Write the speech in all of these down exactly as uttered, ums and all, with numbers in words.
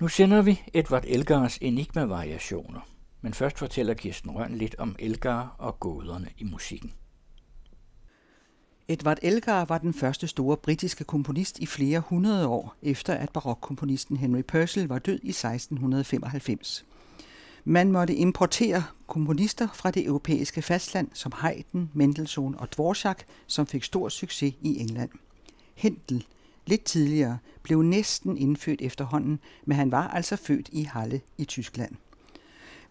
Nu sender vi Edward Elgars Enigma Variationer, men først fortæller Kirsten Røn lidt om Elgar og gåderne i musikken. Edward Elgar var den første store britiske komponist i flere hundrede år, efter at barokkomponisten Henry Purcell var død i seksten femoghalvfems. Man måtte importere komponister fra det europæiske fastland som Haydn, Mendelssohn og Dvorak, som fik stor succes i England. Händel, lidt tidligere, blev næsten indfødt efterhånden, men han var altså født i Halle i Tyskland.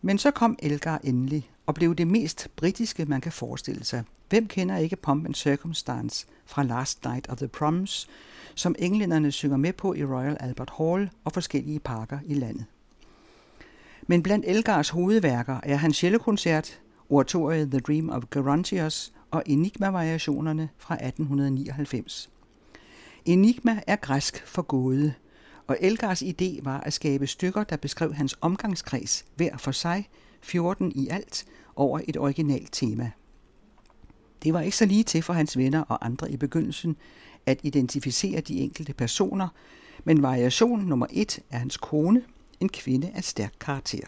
Men så kom Elgar endelig og blev det mest britiske, man kan forestille sig. Hvem kender ikke Pomp and Circumstance fra Last Night of the Proms, som englænderne synger med på i Royal Albert Hall og forskellige parker i landet. Men blandt Elgars hovedværker er hans cellokoncert, oratoriet The Dream of Gerontius og Enigma-variationerne fra atten nioghalvfems. Enigma er græsk for gåde, og Elgars idé var at skabe stykker, der beskrev hans omgangskreds hver for sig, fjorten i alt, over et originalt tema. Det var ikke så lige til for hans venner og andre i begyndelsen at identificere de enkelte personer, men variation nummer et er hans kone, en kvinde af stærk karakter.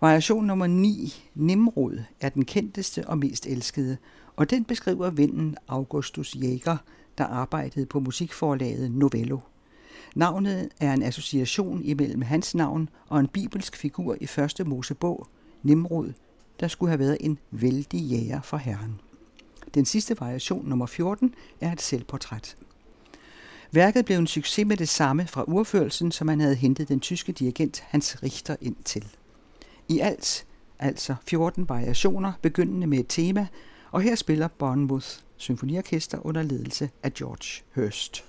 Variation nummer ni, Nimrod, er den kendteste og mest elskede, og den beskriver vennen Augustus Jæger, der arbejdede på musikforlaget Novello. Navnet er en association imellem hans navn og en bibelsk figur i første Mosebog, Nimrod, der skulle have været en vældig jæger for Herren. Den sidste variation, nummer fjorten, er et selvportræt. Værket blev en succes med det samme fra urførelsen, som han havde hentet den tyske dirigent Hans Richter ind til. I alt, altså fjorten variationer, begyndende med et tema, og her spiller Bournemouth Symfoniorkester under ledelse af George Hurst.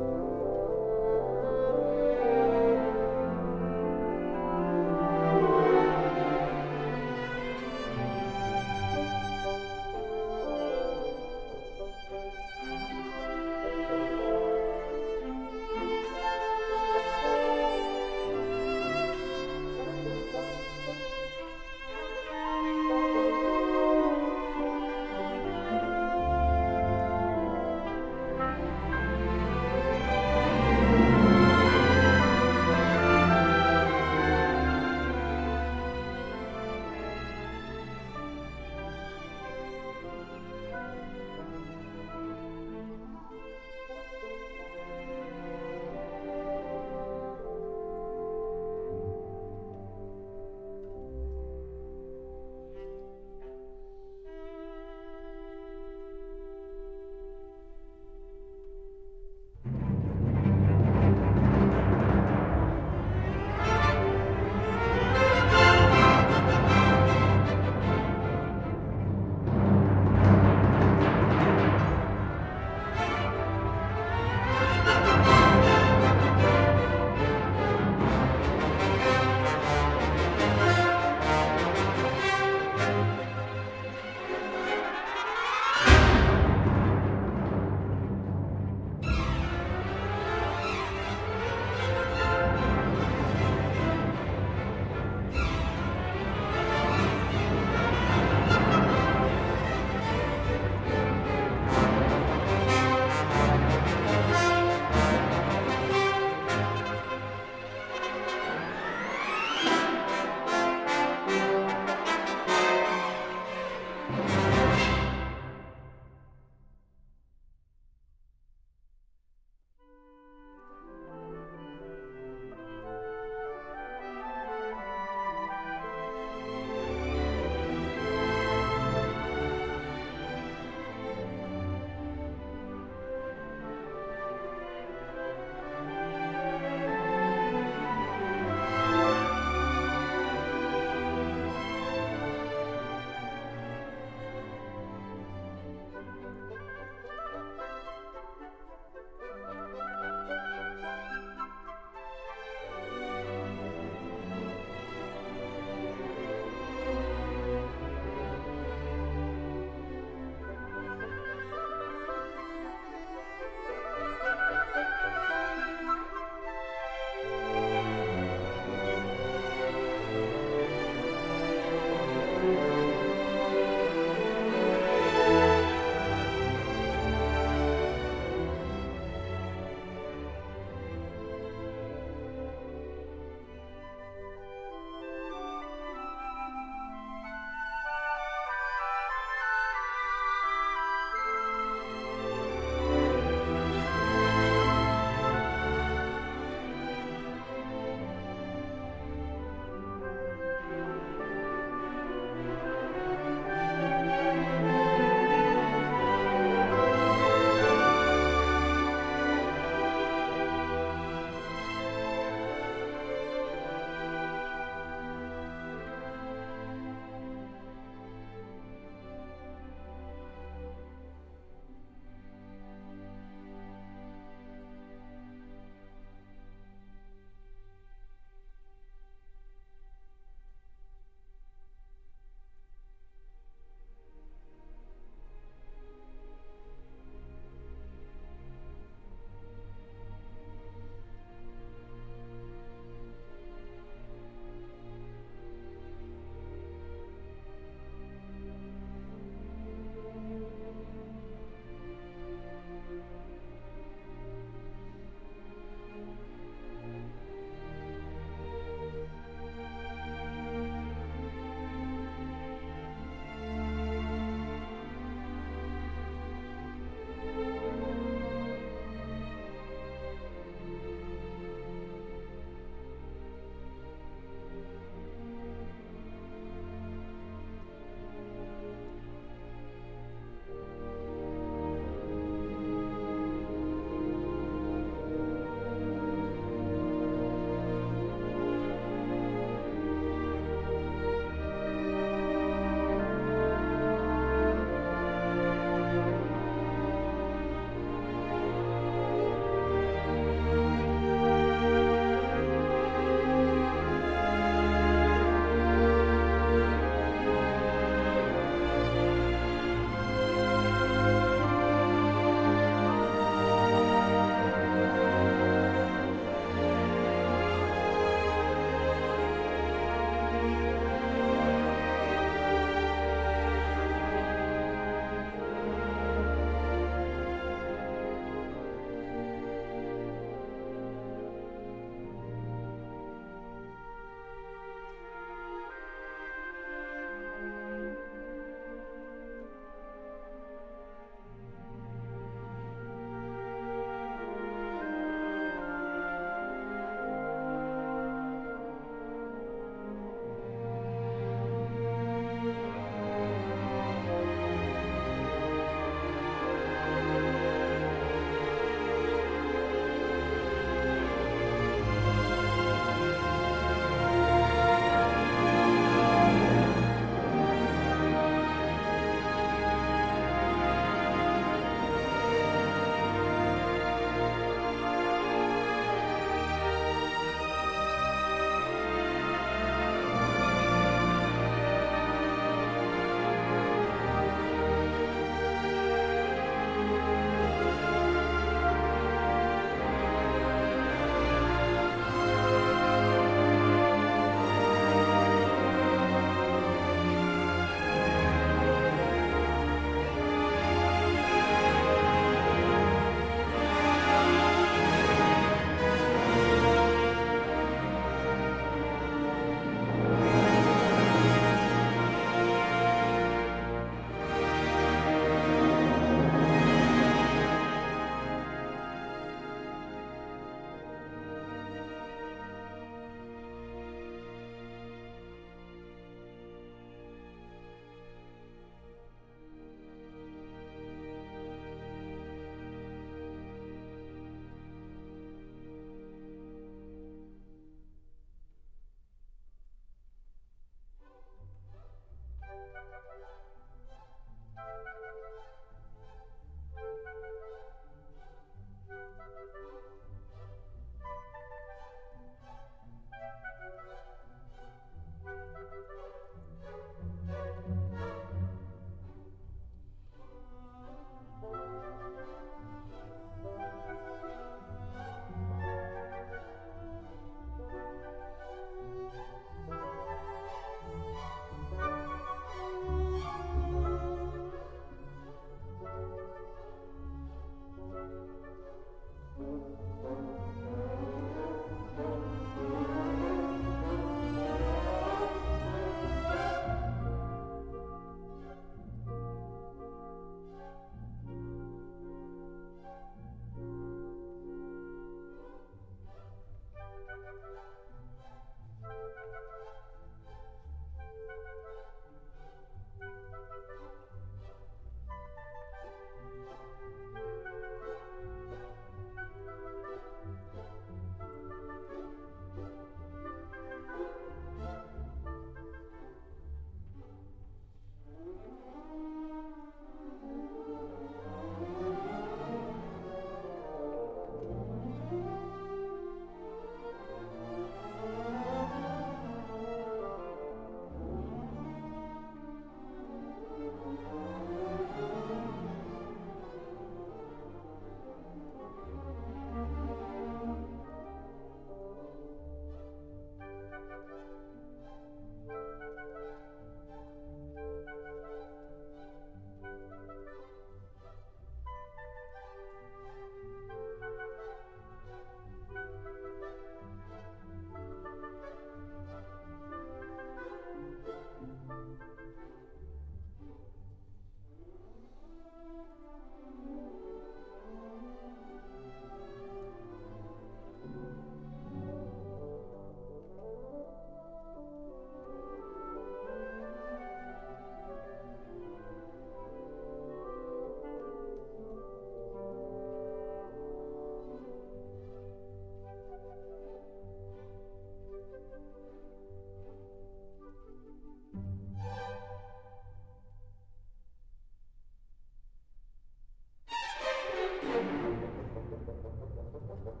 Thank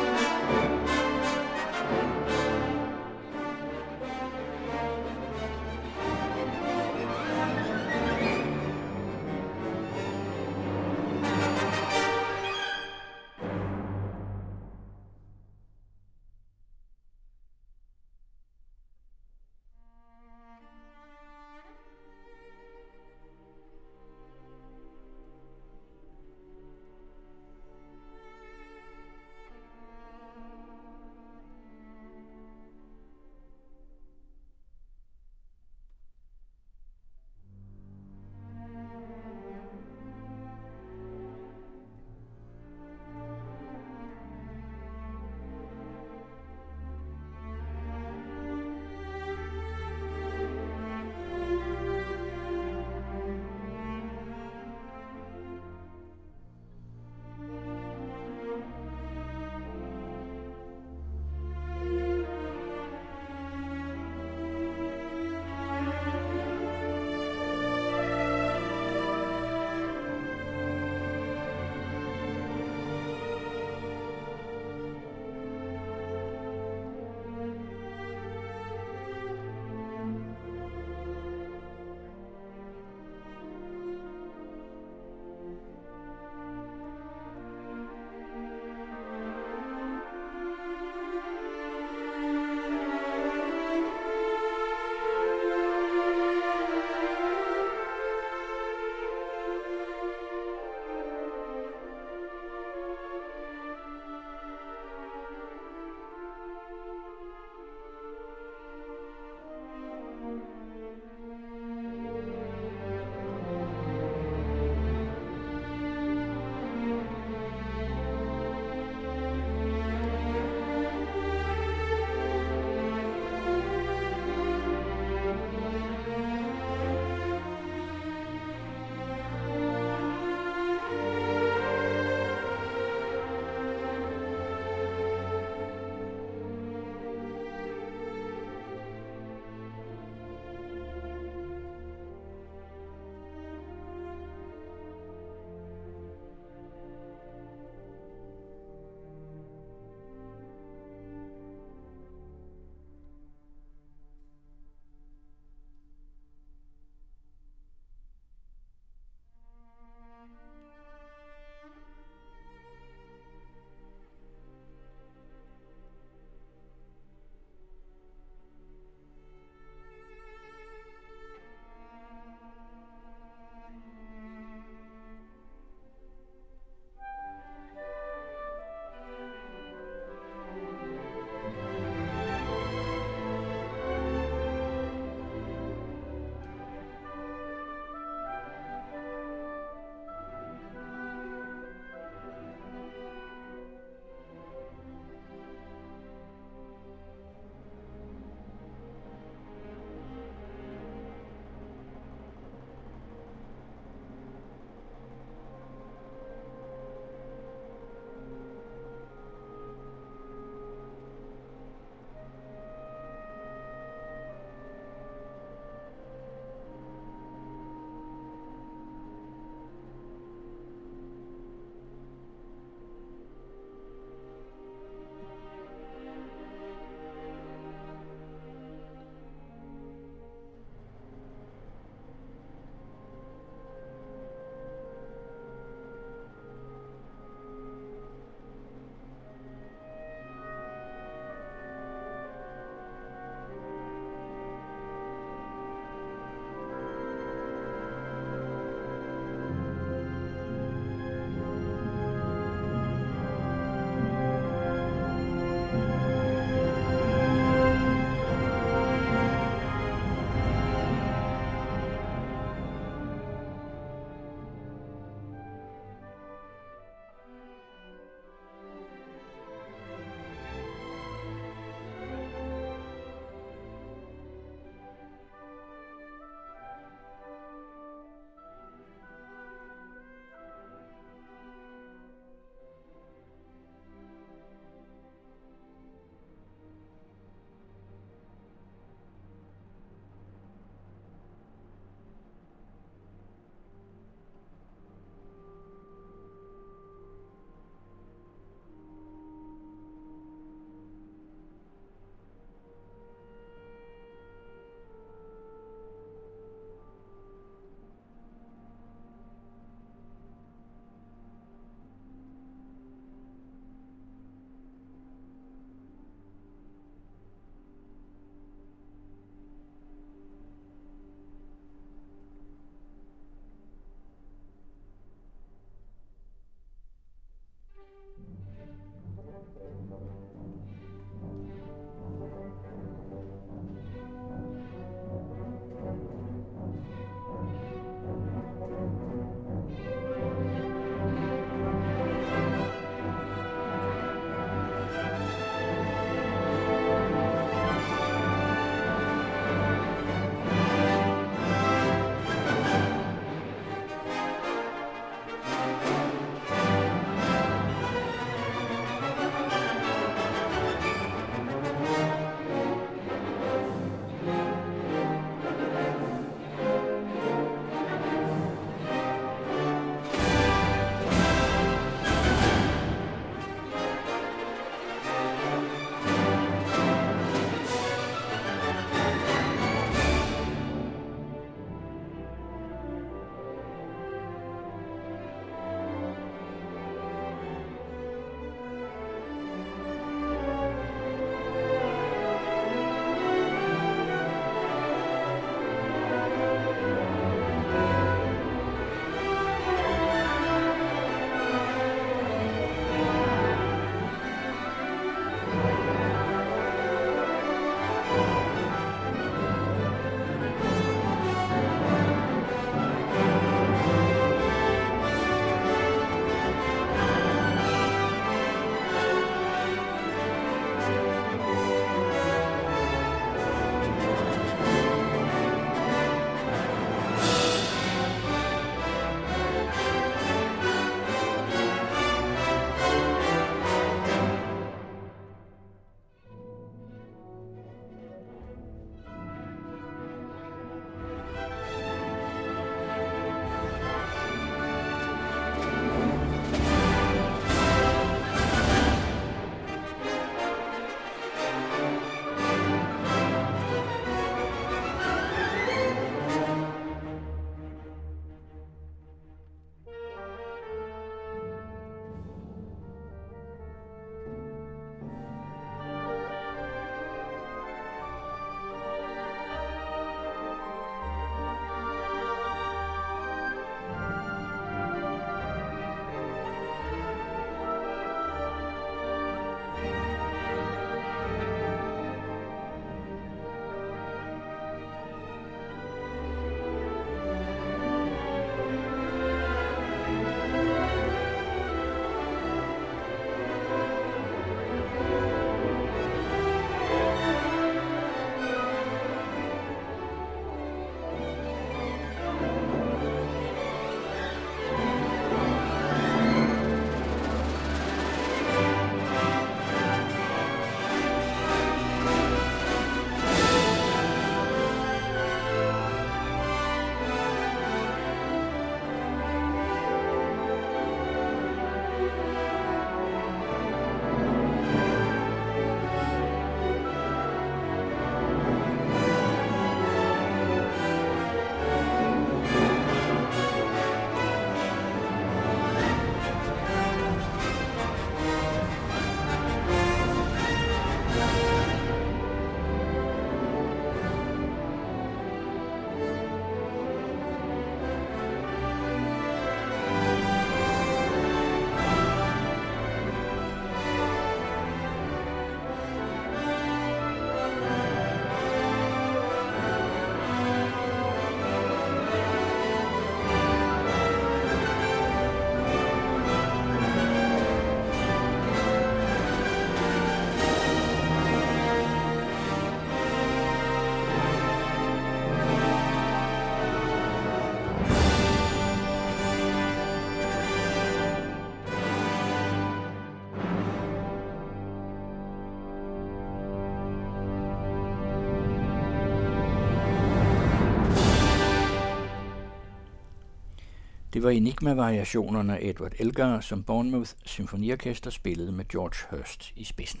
Det var Enigma-variationerne af Edward Elgar, som Bournemouth Symfoniorkester spillede med George Hurst i spidsen.